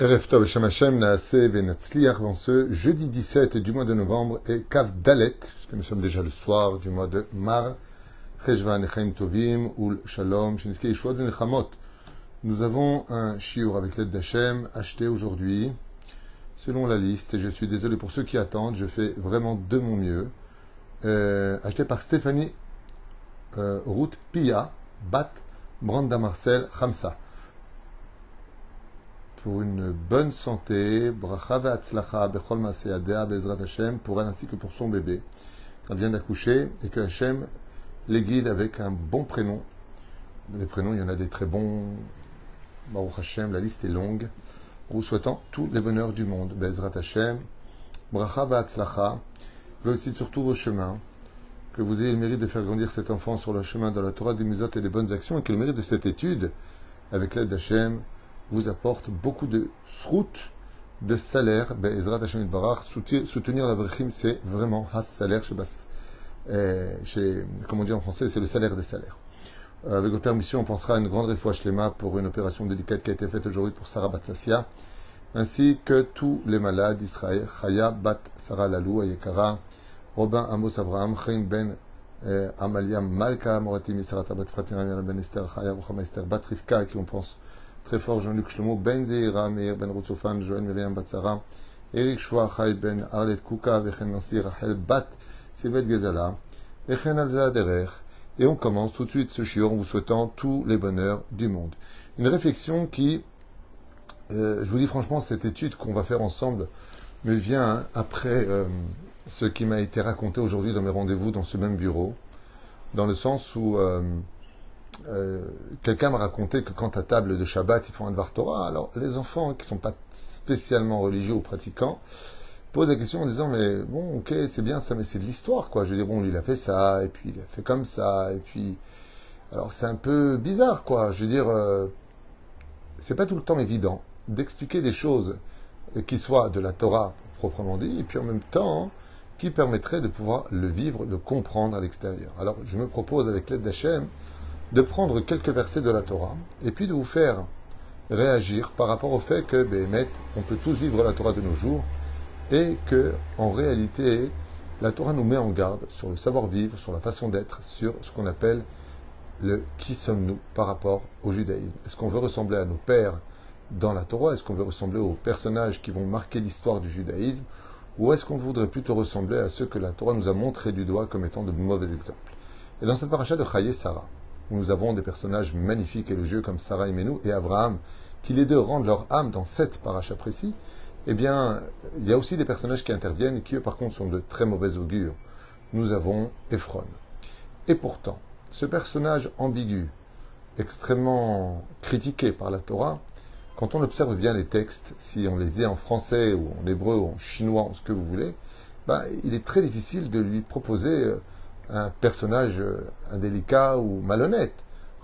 Erev Tov Shem Hashem Naaseh Venatzliach en ce jeudi 17 du mois de novembre et Kav Dalet, puisque nous sommes déjà le soir du mois de Mar, Cheshvan Echaim Tovim, Ul Shalom, Shenizke Yeshua Zenechamot. Nous avons un shiur avec l'aide d'Hachem acheté aujourd'hui, selon la liste, et je suis désolé pour ceux qui attendent, je fais vraiment de mon mieux. Acheté par Stéphanie, Ruth Pia, Bat, Branda Marcel, Hamsa. Pour une bonne santé, bracha ve'atzlacha bechol maaseh yadea be'ezrat Hashem, pour elle ainsi que pour son bébé. Elle vient d'accoucher et que Hashem les guide avec un bon prénom. Les prénoms, il y en a des très bons. Baruch Hashem, la liste est longue. Vous souhaitant tous les bonheurs du monde. Be'ezrat Hashem, bracha ve'atzlacha, réussite sur tous vos chemins. Que vous ayez le mérite de faire grandir cet enfant sur le chemin de la Torah, des mitzvot et des bonnes actions, et que le mérite de cette étude, avec l'aide d'Hachem, vous apporte beaucoup de sroutes, de salaire. Ben Ezra Tachanit Barach, soutenir la Brechim, c'est vraiment has salaire chez, comme on dit en français, c'est le salaire des salaires. Avec votre permission, on pensera à une grande réfoule schlemah pour une opération délicate qui a été faite aujourd'hui pour Sarah Bat Sasia, ainsi que tous les malades d'Israël, Chaya Bat Sara Lalou Aye Kara, Robin Amos Abraham Chaim Ben Amalia, Malka Moratim, Misrata Bat Fatimah, Ben Esther, Chaya Bat Esther Bat Rivka, qui on pense très fort, Jean-Luc Shlomo, Ben Ezra, Ben Rotsofan, Joël Miriam Bat Sarah, Eric Arlet, Ben Arlet, Kuka, Vechen Nancy, Rachel Bat, Sylvette Gezala, Vechen Alza Derer. Et on commence tout de suite ce shiur en vous souhaitant tous les bonheurs du monde. Une réflexion qui, je vous dis franchement, cette étude qu'on va faire ensemble me vient après ce qui m'a été raconté aujourd'hui dans mes rendez-vous dans ce même bureau, dans le sens où quelqu'un m'a raconté que quand à table de Shabbat ils font un Dvar Torah, alors les enfants qui ne sont pas spécialement religieux ou pratiquants posent la question en disant mais bon ok c'est bien ça mais c'est de l'histoire quoi, je veux dire bon lui il a fait ça et puis il a fait comme ça et puis alors c'est un peu bizarre quoi, je veux dire c'est pas tout le temps évident d'expliquer des choses qui soient de la Torah proprement dit et puis en même temps qui permettraient de pouvoir le vivre, de comprendre à l'extérieur. Alors je me propose avec l'aide d'Hachem de prendre quelques versets de la Torah et puis de vous faire réagir par rapport au fait que, on peut tous vivre la Torah de nos jours et que, en réalité, la Torah nous met en garde sur le savoir-vivre, sur la façon d'être, sur ce qu'on appelle le « qui sommes-nous » par rapport au judaïsme. Est-ce qu'on veut ressembler à nos pères dans la Torah? Est-ce qu'on veut ressembler aux personnages qui vont marquer l'histoire du judaïsme? Ou est-ce qu'on voudrait plutôt ressembler à ceux que la Torah nous a montrés du doigt comme étant de mauvais exemples? Et dans cette paracha de Chaye Sara, où nous avons des personnages magnifiques et élogieux comme Sarah et Abraham, qui les deux rendent leur âme dans cette paracha précis, eh bien, il y a aussi des personnages qui interviennent et qui, eux, par contre, sont de très mauvais augure. Nous avons Ephron. Et pourtant, ce personnage ambigu, extrêmement critiqué par la Torah, quand on observe bien les textes, si on les lit en français ou en hébreu ou en chinois, ou ce que vous voulez, il est très difficile de lui proposer un personnage indélicat ou malhonnête.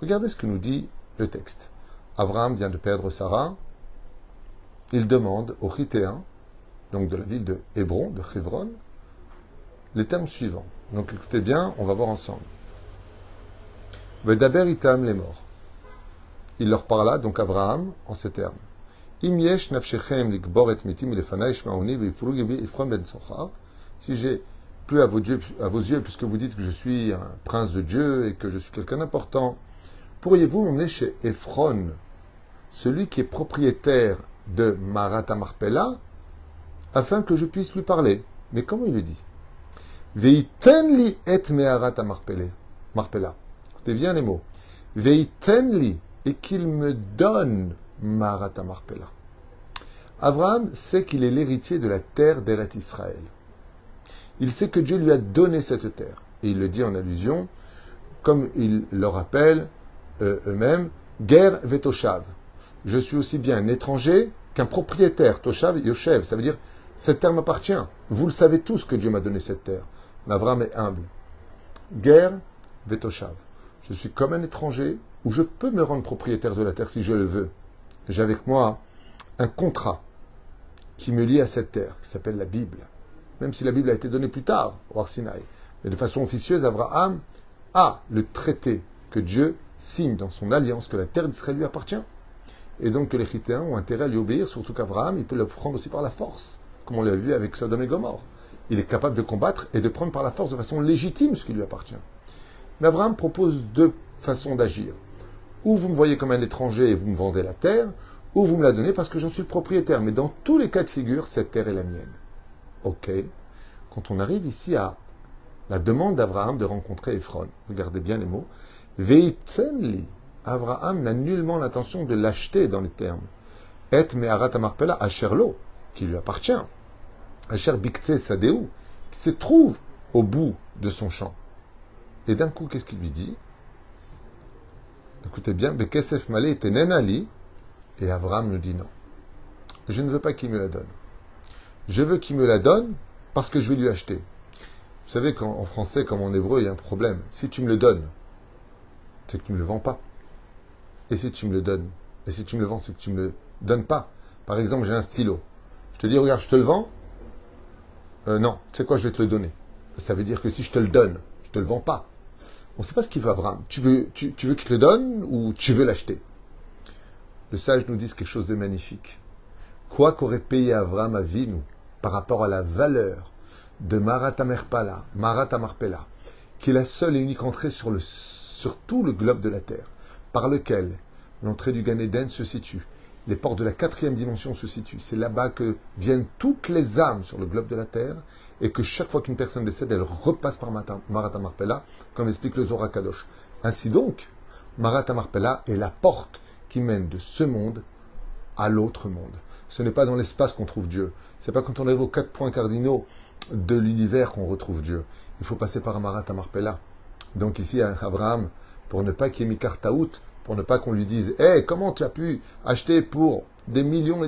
Regardez ce que nous dit le texte. Abraham vient de perdre Sarah. Il demande aux Chitéens, donc de la ville de Hébron, de Hébron, les termes suivants. Donc écoutez bien, on va voir ensemble. Vedaber itam les morts. Il leur parla, donc Abraham, en ces termes. Im yesh nafshechem likbor et mitim lefanai shmaoni v'ipuru gibi Ephron ben Sochar. Si j'ai plus à vos yeux, puisque vous dites que je suis un prince de Dieu et que je suis quelqu'un d'important, pourriez-vous m'emmener chez Ephron, celui qui est propriétaire de Me'arat HaMachpela, afin que je puisse lui parler? Mais comment il le dit? Ve'iten li et Me'arat HaMachpela. Écoutez bien les mots. Ve'iten li, et qu'il me donne Me'arat HaMachpela. Abraham sait qu'il est l'héritier de la terre d'Eret Israël. Il sait que Dieu lui a donné cette terre. Et il le dit en allusion, comme il le rappelle eux-mêmes, « Ger ve'toshav ». Je suis aussi bien un étranger qu'un propriétaire. « Toshav » Yoshev, ça veut dire « cette terre m'appartient ». Vous le savez tous que Dieu m'a donné cette terre. Abraham est humble. « Ger ve'toshav ». Je suis comme un étranger où je peux me rendre propriétaire de la terre si je le veux. J'ai avec moi un contrat qui me lie à cette terre, qui s'appelle la Bible. Même si la Bible a été donnée plus tard au Har Sinaï. Mais de façon officieuse, Abraham a le traité que Dieu signe dans son alliance que la terre d'Israël lui appartient. Et donc que les Chittéens ont intérêt à lui obéir, surtout qu'Abraham, il peut le prendre aussi par la force, comme on l'a vu avec Sodome et Gomorrhe. Il est capable de combattre et de prendre par la force de façon légitime ce qui lui appartient. Mais Abraham propose deux façons d'agir. Ou vous me voyez comme un étranger et vous me vendez la terre, ou vous me la donnez parce que j'en suis le propriétaire. Mais dans tous les cas de figure, cette terre est la mienne. Ok. Quand on arrive ici à la demande d'Abraham de rencontrer Ephron, regardez bien les mots, « Veitzenli » Abraham n'a nullement l'intention de l'acheter dans les termes. « Et me'arat HaMachpela asherlo » qui lui appartient. « Asher biktsé sadeu » qui se trouve au bout de son champ. Et d'un coup, qu'est-ce qu'il lui dit? Écoutez bien, Bekesef Malé était Nenali, et Abraham nous dit non. Je ne veux pas qu'il me la donne. Je veux qu'il me la donne parce que je vais lui acheter. Vous savez qu'en français, comme en hébreu, il y a un problème. Si tu me le donnes, c'est que tu ne me le vends pas. Et si tu me le donnes, et si tu me le vends, c'est que tu ne me le donnes pas. Par exemple, j'ai un stylo. Je te dis, regarde, je te le vends. Non, tu sais quoi, je vais te le donner. Ça veut dire que si je te le donne, je ne te le vends pas. On ne sait pas ce qu'il veut Abraham. Tu veux qu'il te le donne ou tu veux l'acheter? Le sage nous dit quelque chose de magnifique. Quoi qu'aurait payé Abraham à Vinu par rapport à la valeur de Me'arat HaMachpela, qui est la seule et unique entrée sur tout le globe de la terre, par lequel l'entrée du Ganeden se situe, les portes de la 4e dimension se situent. C'est là-bas que viennent toutes les âmes sur le globe de la terre et que chaque fois qu'une personne décède, elle repasse par Me'arat HaMachpela, comme explique le Zohar Kadosh. Ainsi donc, Me'arat HaMachpela est la porte qui mène de ce monde à l'autre monde. Ce n'est pas dans l'espace qu'on trouve Dieu. Ce n'est pas quand on arrive aux 4 points cardinaux de l'univers qu'on retrouve Dieu. Il faut passer par Me'arat HaMachpela. Donc ici, Abraham, pour ne pas qu'il y ait Mikar Taout, pour ne pas qu'on lui dise « Hey, comment tu as pu acheter pour des millions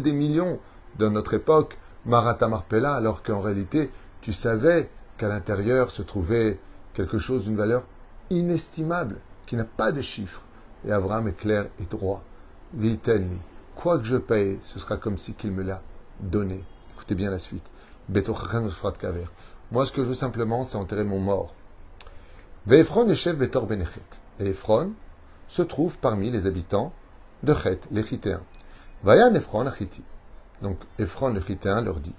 dans notre époque Me'arat HaMachpela alors qu'en réalité, tu savais qu'à l'intérieur se trouvait quelque chose d'une valeur inestimable, qui n'a pas de chiffre. » Et Abraham est clair et droit. « Vitenli, quoi que je paye, ce sera comme si qu'il me l'a donné. » Écoutez bien la suite. « Betochakan Frat Kaver. » Moi, ce que je veux simplement, c'est enterrer mon mort. « Ve'efron echef betor benechet. » Et Ephron se trouve parmi les habitants de Chet, les Chittéens. Vayan Ephron Achiti. Donc Ephron le Chittéen leur dit.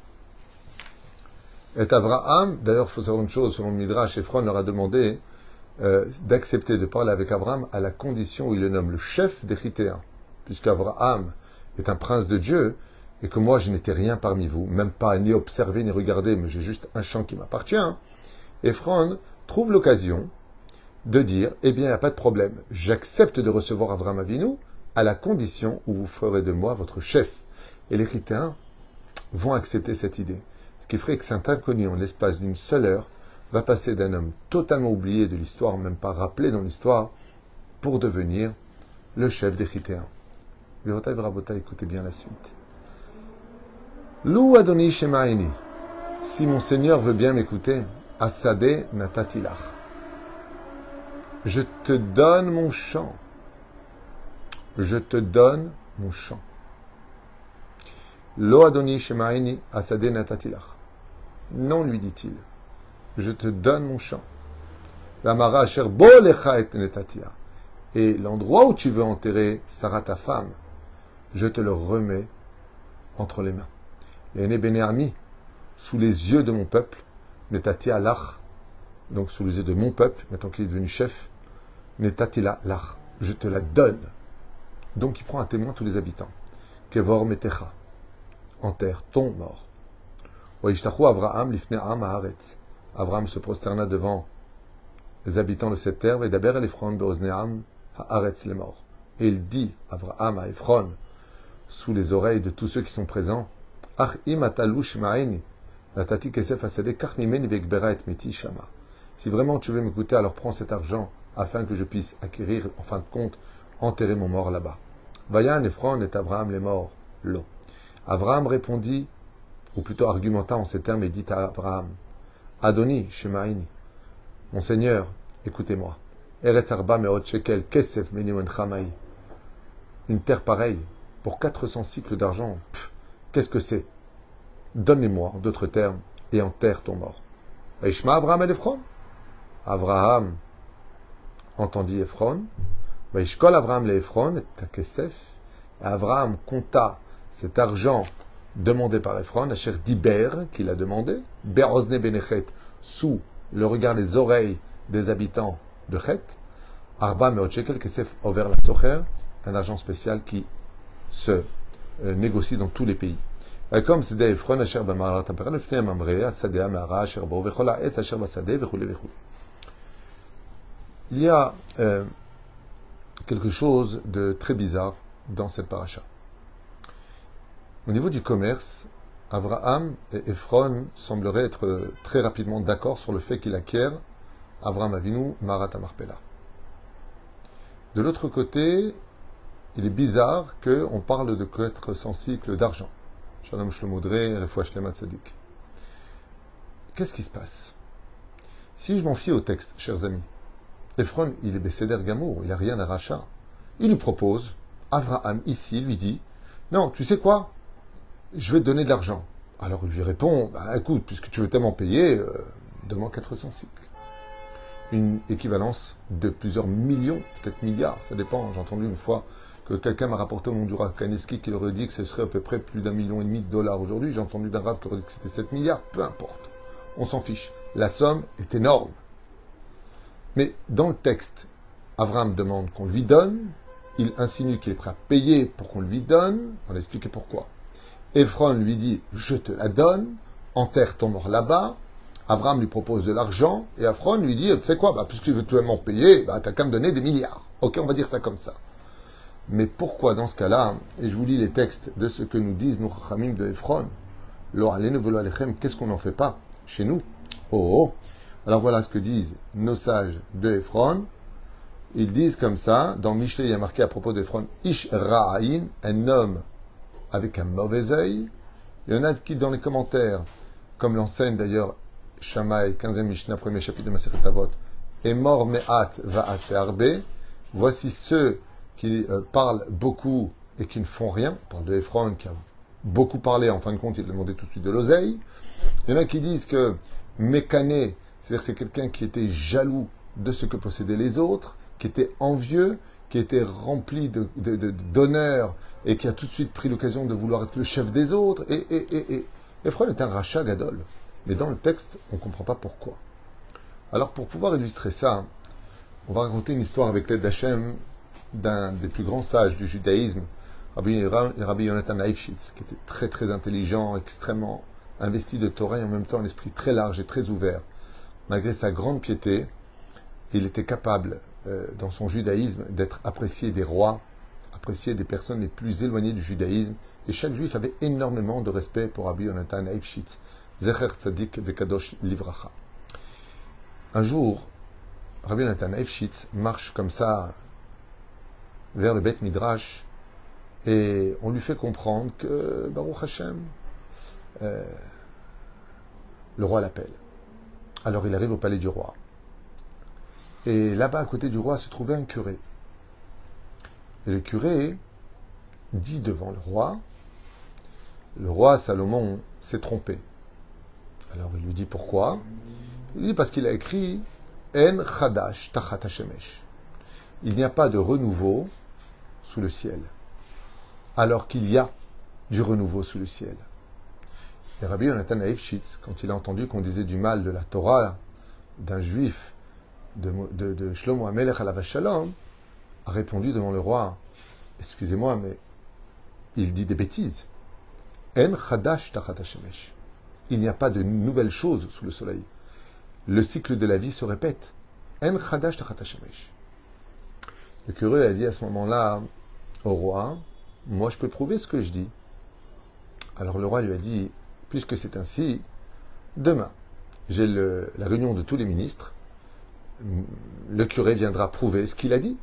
Et Abraham, d'ailleurs il faut savoir une chose, selon le Midrash, Ephron leur a demandé d'accepter de parler avec Abraham à la condition où il le nomme le chef des Chittéens. Puisqu'Abraham est un prince de Dieu et que moi je n'étais rien parmi vous, même pas ni observé ni regardé, mais j'ai juste un champ qui m'appartient, Ephron trouve l'occasion de dire, eh bien, il n'y a pas de problème, j'accepte de recevoir Abraham Avinu à la condition où vous ferez de moi votre chef. Et les Chittéens vont accepter cette idée. Ce qui ferait que cet inconnu, en l'espace d'une seule heure, va passer d'un homme totalement oublié de l'histoire, même pas rappelé dans l'histoire, pour devenir le chef des Chittéens. Birotay Brabota, écoutez bien la suite. Lou Adoni Shemaini, si mon Seigneur veut bien m'écouter, Asadeh Natatilach. Je te donne mon champ. Je te donne mon champ. Lo Adoni Shemaini Asadeh Natatilach. Non, lui dit-il. Je te donne mon champ. La Mara Asher Bo Lecha et Netatia. Et l'endroit où tu veux enterrer Sarah ta femme, je te le remets entre les mains. Et ne Benéami, sous les yeux de mon peuple, Netatia Lach. Donc sous les yeux de mon peuple, maintenant qu'il est devenu chef, Netatila Lach, je te la donne. Donc il prend à témoin tous les habitants. Kevor Metecha, enterre ton mort. Waishtachu Abraham lifne Am haaretz. Abraham se prosterna devant les habitants de cette terre, et d'Aber Ephron beozne Am haaretz les morts. Et il dit Abraham à Ephron, sous les oreilles de tous ceux qui sont présents, Ach im atalu shma'eni, natati kesef asadeh kach mimeni ve'gbera et meti shama. Si vraiment tu veux m'écouter, alors prends cet argent afin que je puisse acquérir, en fin de compte, enterrer mon mort là-bas. Vayan Ephron et Abraham les morts, l'eau. Abraham répondit, ou plutôt argumenta en ces termes et dit à Abraham, Adoni Shemaini, mon Seigneur, écoutez-moi. Eretz Arba me'ot shekel kesef menimen chamai. Une terre pareille, pour 400 cycles d'argent, qu'est-ce que c'est? Donne-les-moi, en d'autres termes, et enterre ton mort. Eishma Abraham et Ephron. Abraham entendit Ephron, Vaishkol Abraham le Ephron, et Takesef, Abraham compta cet argent demandé par Ephron, la chère d'Iber qu'il a demandé, Berozne Benechet, sous le regard, les oreilles des habitants de Chet, Arba Meotchekel Kesef Over la Socher, un argent spécial qui se négocie dans tous les pays. Comme c'est d'Ephron, la chère Bamarat, le Fnem Amrea, Sadea Mara, Sherbo, Vechola, Et, la chère Basadeh, Vechoule, Vechoule. Il y a quelque chose de très bizarre dans cette paracha. Au niveau du commerce, Abraham et Ephron sembleraient être très rapidement d'accord sur le fait qu'il acquiert Abraham Avinu, Me'arat HaMachpela. De l'autre côté, il est bizarre qu'on parle de qu'être sans cycle d'argent. Shalom Shlomo Dreh, réfoule schlemah tzadik. Qu'est-ce qui se passe? Si je m'en fie au texte, chers amis, Ephron, il est Besséder Gamour, il n'y a rien à rachat. Il lui propose, Abraham ici lui dit, non, tu sais quoi? Je vais te donner de l'argent. Alors il lui répond, bah, écoute, puisque tu veux tellement payer, demande 400 cycles. Une équivalence de plusieurs millions, peut-être milliards, ça dépend. J'ai entendu une fois que quelqu'un m'a rapporté au nom du Rav Kaneski qu'il aurait dit que ce serait à peu près plus d'1,5 million aujourd'hui. J'ai entendu d'un Rav qui aurait dit que c'était 7 milliards, peu importe. On s'en fiche. La somme est énorme. Mais dans le texte, Abraham demande qu'on lui donne, il insinue qu'il est prêt à payer pour qu'on lui donne, on a expliqué pourquoi. Ephron lui dit, je te la donne, enterre ton mort là-bas. Abraham lui propose de l'argent, et Ephron lui dit, tu sais quoi, bah, puisque tu veux tellement payer, bah, tu as qu'à me donner des milliards. Ok, on va dire ça comme ça. Mais pourquoi dans ce cas-là, et je vous lis les textes de ce que nous disent nos Chachamim de Ephron, qu'est-ce qu'on n'en fait pas chez nous? Oh. Alors voilà ce que disent nos sages de Ephron. Ils disent comme ça, dans Michelet, il y a marqué à propos d'Ephron, Ish Ra'ain, un homme avec un mauvais œil. Il y en a qui, dans les commentaires, comme l'enseigne d'ailleurs Shammai, 15e Mishnah, 1er chapitre de Masechet Avot, et mort me'at va assez arbé. Voici ceux qui parlent beaucoup et qui ne font rien. On parle de Ephron qui a beaucoup parlé, en fin de compte, il demandait tout de suite de l'oseille. Il y en a qui disent que mécané, c'est-à-dire que c'est quelqu'un qui était jaloux de ce que possédaient les autres, qui était envieux, qui était rempli d'honneur et qui a tout de suite pris l'occasion de vouloir être le chef des autres. Et Ephron est un rachat gadol. Mais dans le texte, on ne comprend pas pourquoi. Alors, pour pouvoir illustrer ça, on va raconter une histoire avec l'aide d'Hachem d'un des plus grands sages du judaïsme, Rabbi Yonatan Eybeschutz, qui était très très intelligent, extrêmement investi de Torah et en même temps un esprit très large et très ouvert. Malgré sa grande piété, il était capable, dans son judaïsme, d'être apprécié des rois, apprécié des personnes les plus éloignées du judaïsme. Et chaque juif avait énormément de respect pour Rabbi Yonatan Eybeschutz, Zecher Tzadik Vekadosh Livracha. Un jour, Rabbi Yonatan Eybeschutz marche comme ça vers le Beit Midrash et on lui fait comprendre que Baruch Hachem, le roi l'appelle. Alors il arrive au palais du roi. Et là-bas, à côté du roi, se trouvait un curé. Et le curé dit devant le roi Salomon s'est trompé. Alors il lui dit pourquoi? Il lui dit parce qu'il a écrit En Chadash Tachat Hashemesh. Il n'y a pas de renouveau sous le ciel, alors qu'il y a du renouveau sous le ciel. Et Rabbi Yonatan Eybeschutz, quand il a entendu qu'on disait du mal de la Torah d'un juif, de Shlomo HaMelech Alav Shalom, a répondu devant le roi, excusez-moi, mais il dit des bêtises. En Chadash Tachat Hashemesh. Il n'y a pas de nouvelles choses sous le soleil. Le cycle de la vie se répète. En Chadash Tachat Hashemesh. Le curé a dit à ce moment-là au roi, moi je peux prouver ce que je dis. Alors le roi lui a dit, puisque c'est ainsi, demain, j'ai la réunion de tous les ministres, le curé viendra prouver ce qu'il a dit.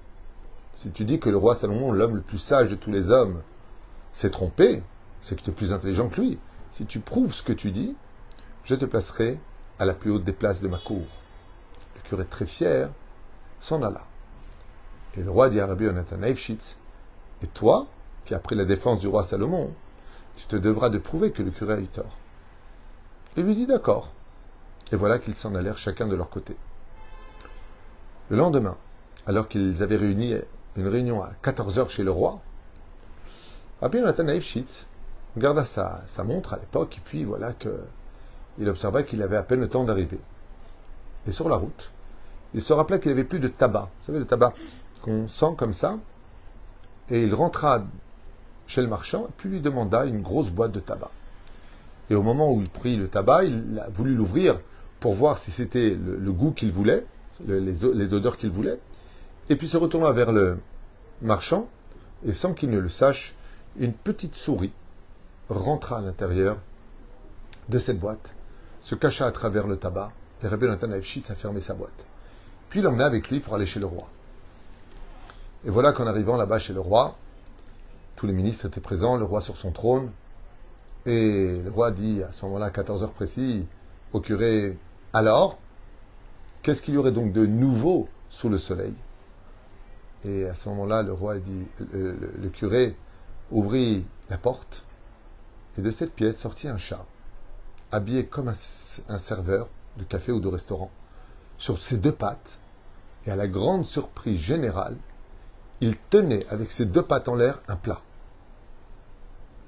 Si tu dis que le roi Salomon, l'homme le plus sage de tous les hommes, s'est trompé, c'est que tu es plus intelligent que lui. Si tu prouves ce que tu dis, je te placerai à la plus haute des places de ma cour. Le curé très fier s'en alla. Et le roi dit à Rabbi Yonatan Eybeschutz, et toi, qui as pris la défense du roi Salomon, tu te devras de prouver que le curé a eu tort. Il lui dit d'accord. Et voilà qu'ils s'en allèrent chacun de leur côté. Le lendemain, alors qu'ils avaient réuni une réunion à 14h chez le roi, Rabbi Yonatan Eybeschutz regarda sa montre à l'époque, et puis voilà qu'il observa qu'il avait à peine le temps d'arriver. Et sur la route, il se rappela qu'il n'y avait plus de tabac. Vous savez, le tabac qu'on sent comme ça. Et il rentra chez le marchand, et puis lui demanda une grosse boîte de tabac. Et au moment où il prit le tabac, il a voulu l'ouvrir pour voir si c'était le goût qu'il voulait, les odeurs qu'il voulait. Et puis se retourna vers le marchand, et sans qu'il ne le sache, une petite souris rentra à l'intérieur de cette boîte, se cacha à travers le tabac, et Rabbi Yonatan Eybeschutz a fermé sa boîte. Puis l'emmena avec lui pour aller chez le roi. Et voilà qu'en arrivant là-bas chez le roi, tous les ministres étaient présents, le roi sur son trône, et le roi dit à ce moment-là, à 14 heures précis, au curé, « Alors, qu'est-ce qu'il y aurait donc de nouveau sous le soleil ?» Et à ce moment-là, le roi dit, le curé ouvrit la porte, et de cette pièce sortit un chat, habillé comme un serveur de café ou de restaurant, sur ses deux pattes, et à la grande surprise générale, il tenait avec ses deux pattes en l'air un plat.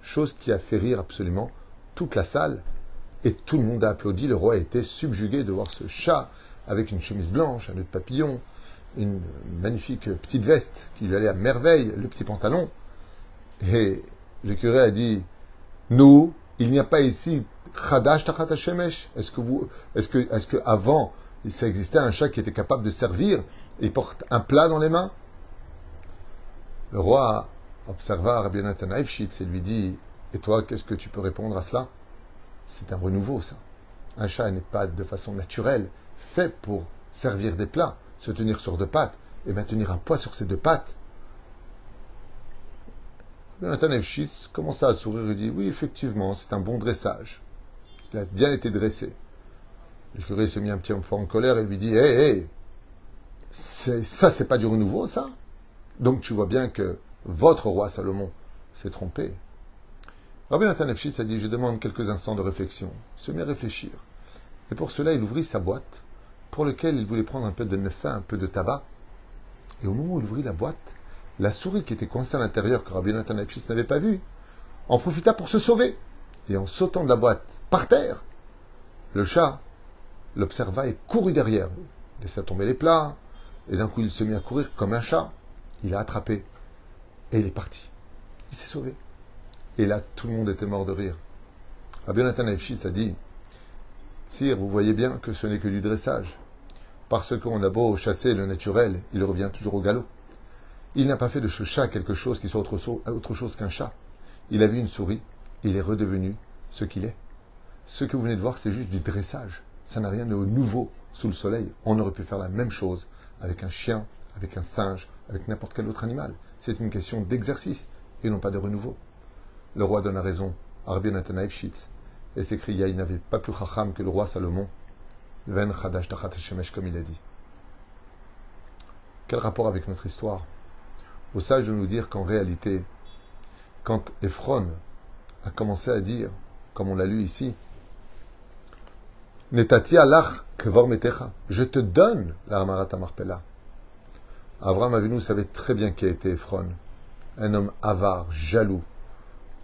Chose qui a fait rire absolument toute la salle, et tout le monde a applaudi. Le roi était subjugué de voir ce chat avec une chemise blanche, un nœud de papillon, une magnifique petite veste qui lui allait à merveille, le petit pantalon. Et le curé a dit, « Nous, il n'y a pas ici Chadash Tachat Hashemesh. Est-ce que avant, ça existait un chat qui était capable de servir et porte un plat dans les mains ?» Le roi observa Rabbi Yonatan Eybeschutz et lui dit, « Et toi, qu'est-ce que tu peux répondre à cela ?» C'est un renouveau, ça. Un chat n'est pas de façon naturelle fait pour servir des plats, se tenir sur deux pattes et maintenir un poids sur ses deux pattes. Rabbi Yonatan Eybeschutz commença à sourire et dit, « Oui, effectivement, c'est un bon dressage. Il a bien été dressé. » Le curé se mit un petit peu en colère et lui dit, « Hé, ça, c'est pas du renouveau, ça ? » Donc tu vois bien que votre roi Salomon s'est trompé. Rabbi Yonatan Eybeschutz a dit, je demande quelques instants de réflexion. Il se mit à réfléchir. Et pour cela, il ouvrit sa boîte, pour laquelle il voulait prendre un peu de nefin, un peu de tabac. Et au moment où il ouvrit la boîte, la souris qui était coincée à l'intérieur, que Rabbi Yonatan Eybeschutz n'avait pas vue, en profita pour se sauver. Et en sautant de la boîte par terre, le chat l'observa et courut derrière. Il laissa tomber les plats, et d'un coup il se mit à courir comme un chat. Il a attrapé, et il est parti. Il s'est sauvé. Et là, tout le monde était mort de rire. Rabbi Yonatan Eybeschutz a dit, « Sire, vous voyez bien que ce n'est que du dressage. Parce qu'on a beau chasser le naturel, il revient toujours au galop. Il n'a pas fait de ce chat quelque chose qui soit autre chose qu'un chat. Il a vu une souris, il est redevenu ce qu'il est. Ce que vous venez de voir, c'est juste du dressage. Ça n'a rien de nouveau sous le soleil. On aurait pu faire la même chose avec un chien, avec un singe, avec n'importe quel autre animal. C'est une question d'exercice et non pas de renouveau. » Le roi donne la raison à Rabbi Yonatan Eybeschutz et s'écria, il n'avait pas plus chacham que le roi Salomon, Ven Chadash Tachat Hashemesh, comme il a dit. Quel rapport avec notre histoire? Au sage de nous dire qu'en réalité, quand Ephron a commencé à dire, comme on l'a lu ici, Netati alach kvar metecha, je te donne la Me'arat HaMachpela. Abraham Avinu savait très bien qui a été Ephron, un homme avare, jaloux,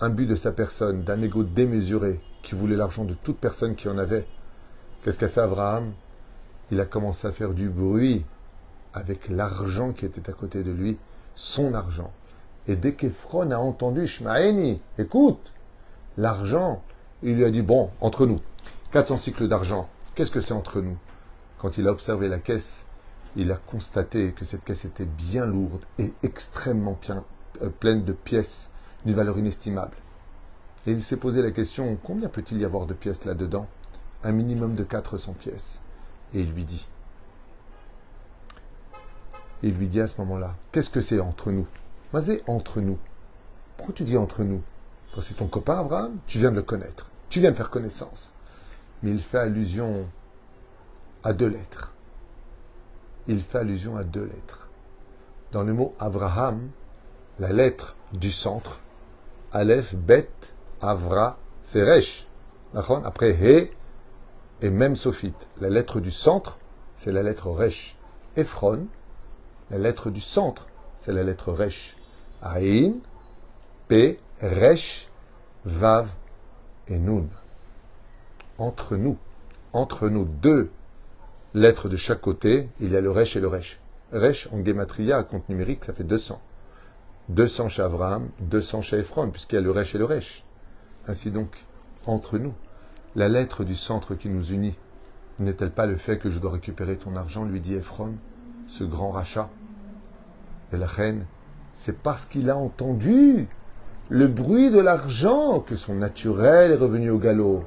imbu de sa personne, d'un égo démesuré, qui voulait l'argent de toute personne qui en avait. Qu'est-ce qu'a fait Abraham? Il a commencé à faire du bruit avec l'argent qui était à côté de lui, son argent. Et dès qu'Ephron a entendu Shmaeni, écoute, l'argent, il lui a dit, bon, entre nous, 400 cycles d'argent, qu'est-ce que c'est entre nous? Quand il a observé la caisse, il a constaté que cette caisse était bien lourde et extrêmement pleine de pièces d'une valeur inestimable. Et il s'est posé la question, combien peut-il y avoir de pièces là-dedans? Un minimum de 400 pièces. Et il lui dit à ce moment-là, qu'est-ce que c'est entre nous? Mazé, entre nous. Pourquoi tu dis entre nous? Parce que c'est ton copain Abraham, tu viens de le connaître, tu viens de faire connaissance. Mais il fait allusion à deux lettres. Dans le mot Abraham, la lettre du centre, Aleph, Bet, Avra, c'est Resh. Après He et même Sophite. La lettre du centre, c'est la lettre Resh. Ephron, la lettre du centre, c'est la lettre Resh. Aïn, P, Resh, Vav et Nun. Entre nous, deux lettres de chaque côté, il y a le Resh et le Resh. Resh en Gématria, à compte numérique, ça fait 200. 200 chez Abraham, 200 chez Ephron, puisqu'il y a le Resh et le Resh. Ainsi donc, entre nous, la lettre du centre qui nous unit n'est-elle pas le fait que je dois récupérer ton argent, lui dit Ephron, ce grand rachat? Et la reine, c'est parce qu'il a entendu le bruit de l'argent que son naturel est revenu au galop.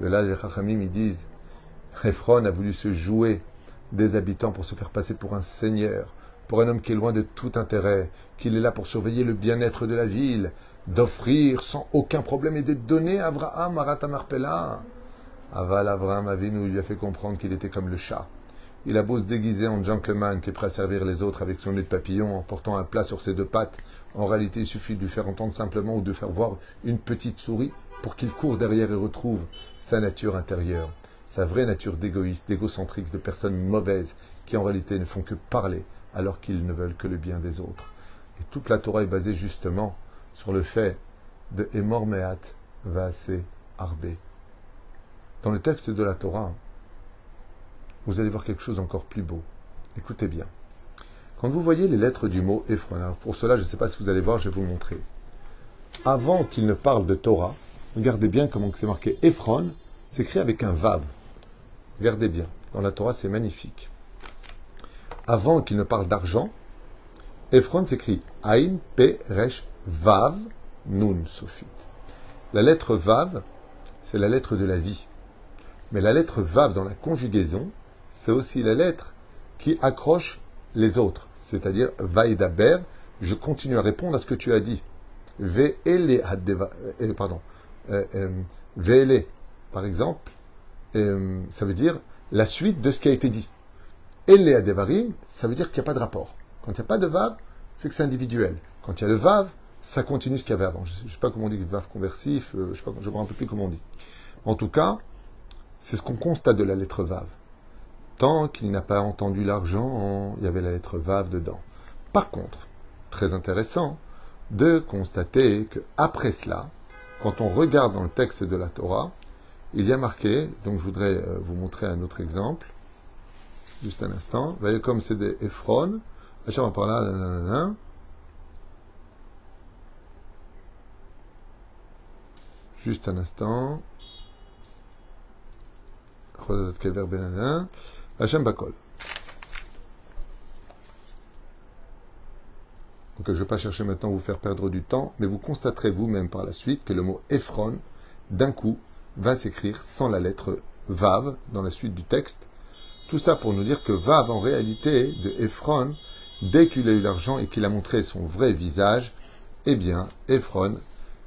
De là, les Chachamim, ils disent, Ephron a voulu se jouer des habitants pour se faire passer pour un seigneur, pour un homme qui est loin de tout intérêt, qu'il est là pour surveiller le bien-être de la ville, d'offrir sans aucun problème et de donner à Abraham Me'arat HaMachpela. Aval Abraham Avinu lui a fait comprendre qu'il était comme le chat. Il a beau se déguiser en gentleman qui est prêt à servir les autres avec son nez de papillon en portant un plat sur ses deux pattes, en réalité il suffit de lui faire entendre simplement ou de faire voir une petite souris pour qu'il court derrière et retrouve sa nature intérieure, sa vraie nature d'égoïste, d'égocentrique, de personnes mauvaises qui en réalité ne font que parler alors qu'ils ne veulent que le bien des autres. Et toute la Torah est basée justement sur le fait de « Emor me'at va'aseh harbe ». Dans le texte de la Torah, vous allez voir quelque chose encore plus beau. Écoutez bien. Quand vous voyez les lettres du mot « Ephron », alors pour cela, je ne sais pas si vous allez voir, je vais vous montrer. Avant qu'il ne parle de Torah, regardez bien comment c'est marqué « Ephron », c'est écrit avec un « vav ». Regardez bien. Dans la Torah, c'est magnifique. Avant qu'il ne parle d'argent, Ephron s'écrit « Aïn, Pe, Resh, Vav, Nun, Sophit ». La lettre « Vav », c'est la lettre de la vie. Mais la lettre « Vav » dans la conjugaison, c'est aussi la lettre qui accroche les autres. C'est-à-dire « Vaïdaber », je continue à répondre à ce que tu as dit. « Ve'ele » pardon. « Ve'ele », par exemple, ça veut dire la suite de ce qui a été dit. Elé Adevarim, ça veut dire qu'il n'y a pas de rapport. Quand il n'y a pas de vav, c'est que c'est individuel. Quand il y a le vav, ça continue ce qu'il y avait avant. Je ne sais pas comment on dit vav conversif, je ne me rappelle plus comment on dit. En tout cas, c'est ce qu'on constate de la lettre vav. Tant qu'il n'a pas entendu l'argent, il y avait la lettre vav dedans. Par contre, très intéressant de constater qu'après cela, quand on regarde dans le texte de la Torah, il y a marqué, donc je voudrais vous montrer un autre exemple. Juste un instant. Voyez comme c'est des Ephron. Hachem par là. Nanana. Juste un instant. Hachem Bakol. Donc je ne vais pas chercher maintenant à vous faire perdre du temps, mais vous constaterez vous-même par la suite que le mot Ephron, d'un coup, va s'écrire sans la lettre Vav dans la suite du texte. Tout ça pour nous dire que Vav, en réalité, de Ephron, dès qu'il a eu l'argent et qu'il a montré son vrai visage, eh bien, Ephron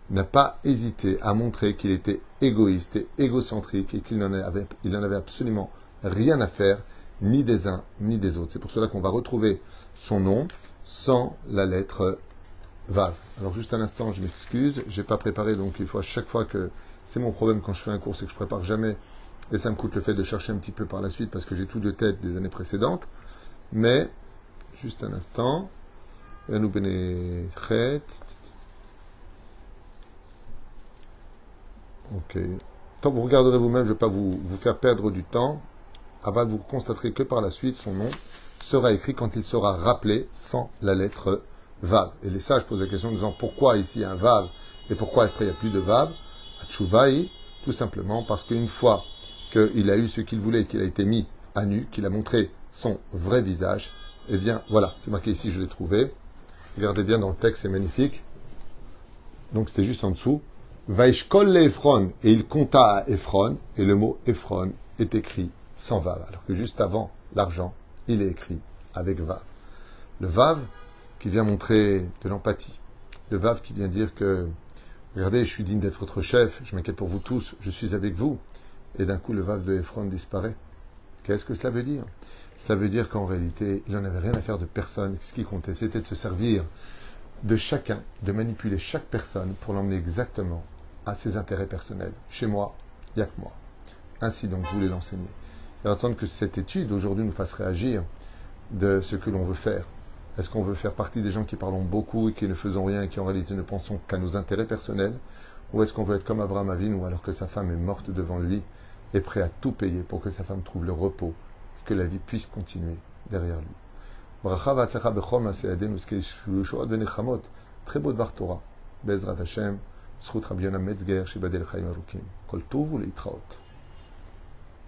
n'a pas hésité à montrer qu'il était égoïste et égocentrique et qu'il n'en avait absolument rien à faire, ni des uns, ni des autres. C'est pour cela qu'on va retrouver son nom sans la lettre Vav. Alors, juste un instant, je m'excuse, j'ai pas préparé, donc il faut à chaque fois que... C'est mon problème quand je fais un cours, c'est que je prépare jamais... Et ça me coûte le fait de chercher un petit peu par la suite parce que j'ai tout de tête des années précédentes. Mais, juste un instant. Ok. Tant que vous regarderez vous-même, je ne vais pas vous faire perdre du temps. Avant, vous constaterez que par la suite, son nom sera écrit quand il sera rappelé sans la lettre Vav. Et les sages posent la question en disant pourquoi ici il y a un Vav et pourquoi après il n'y a plus de Vav. Atchouvaï, tout simplement parce qu'une fois qu'il a eu ce qu'il voulait, qu'il a été mis à nu, qu'il a montré son vrai visage, eh bien, voilà, c'est marqué ici, je l'ai trouvé. Regardez bien dans le texte, c'est magnifique. Donc, c'était juste en dessous. « Vaishkol le Ephron » et il compta à Ephron, et le mot « Ephron » est écrit sans « Vav », alors que juste avant l'argent, il est écrit avec « Vav ». Le « Vav » qui vient montrer de l'empathie. Le « Vav » qui vient dire que « Regardez, je suis digne d'être votre chef, je m'inquiète pour vous tous, je suis avec vous ». Et d'un coup, le Vav de Ephron disparaît. Qu'est-ce que cela veut dire? Ça veut dire qu'en réalité, il n'en avait rien à faire de personne. Ce qui comptait, c'était de se servir de chacun, de manipuler chaque personne pour l'emmener exactement à ses intérêts personnels. Chez moi, il n'y a que moi. Ainsi donc, je voulais l'enseigner. Et attendre que cette étude, aujourd'hui, nous fasse réagir de ce que l'on veut faire. Est-ce qu'on veut faire partie des gens qui parlons beaucoup et qui ne faisons rien et qui en réalité ne pensons qu'à nos intérêts personnels? Ou est-ce qu'on veut être comme Abraham Avinu, alors que sa femme est morte devant lui et prêt à tout payer pour que sa femme trouve le repos et que la vie puisse continuer derrière lui? Très beau Dvar Torah. Bezrat Hashem, Zchut Rabbi Yonatan Metzger, Shibadel Chaim Arukim. Kol Tov u'Leitraot.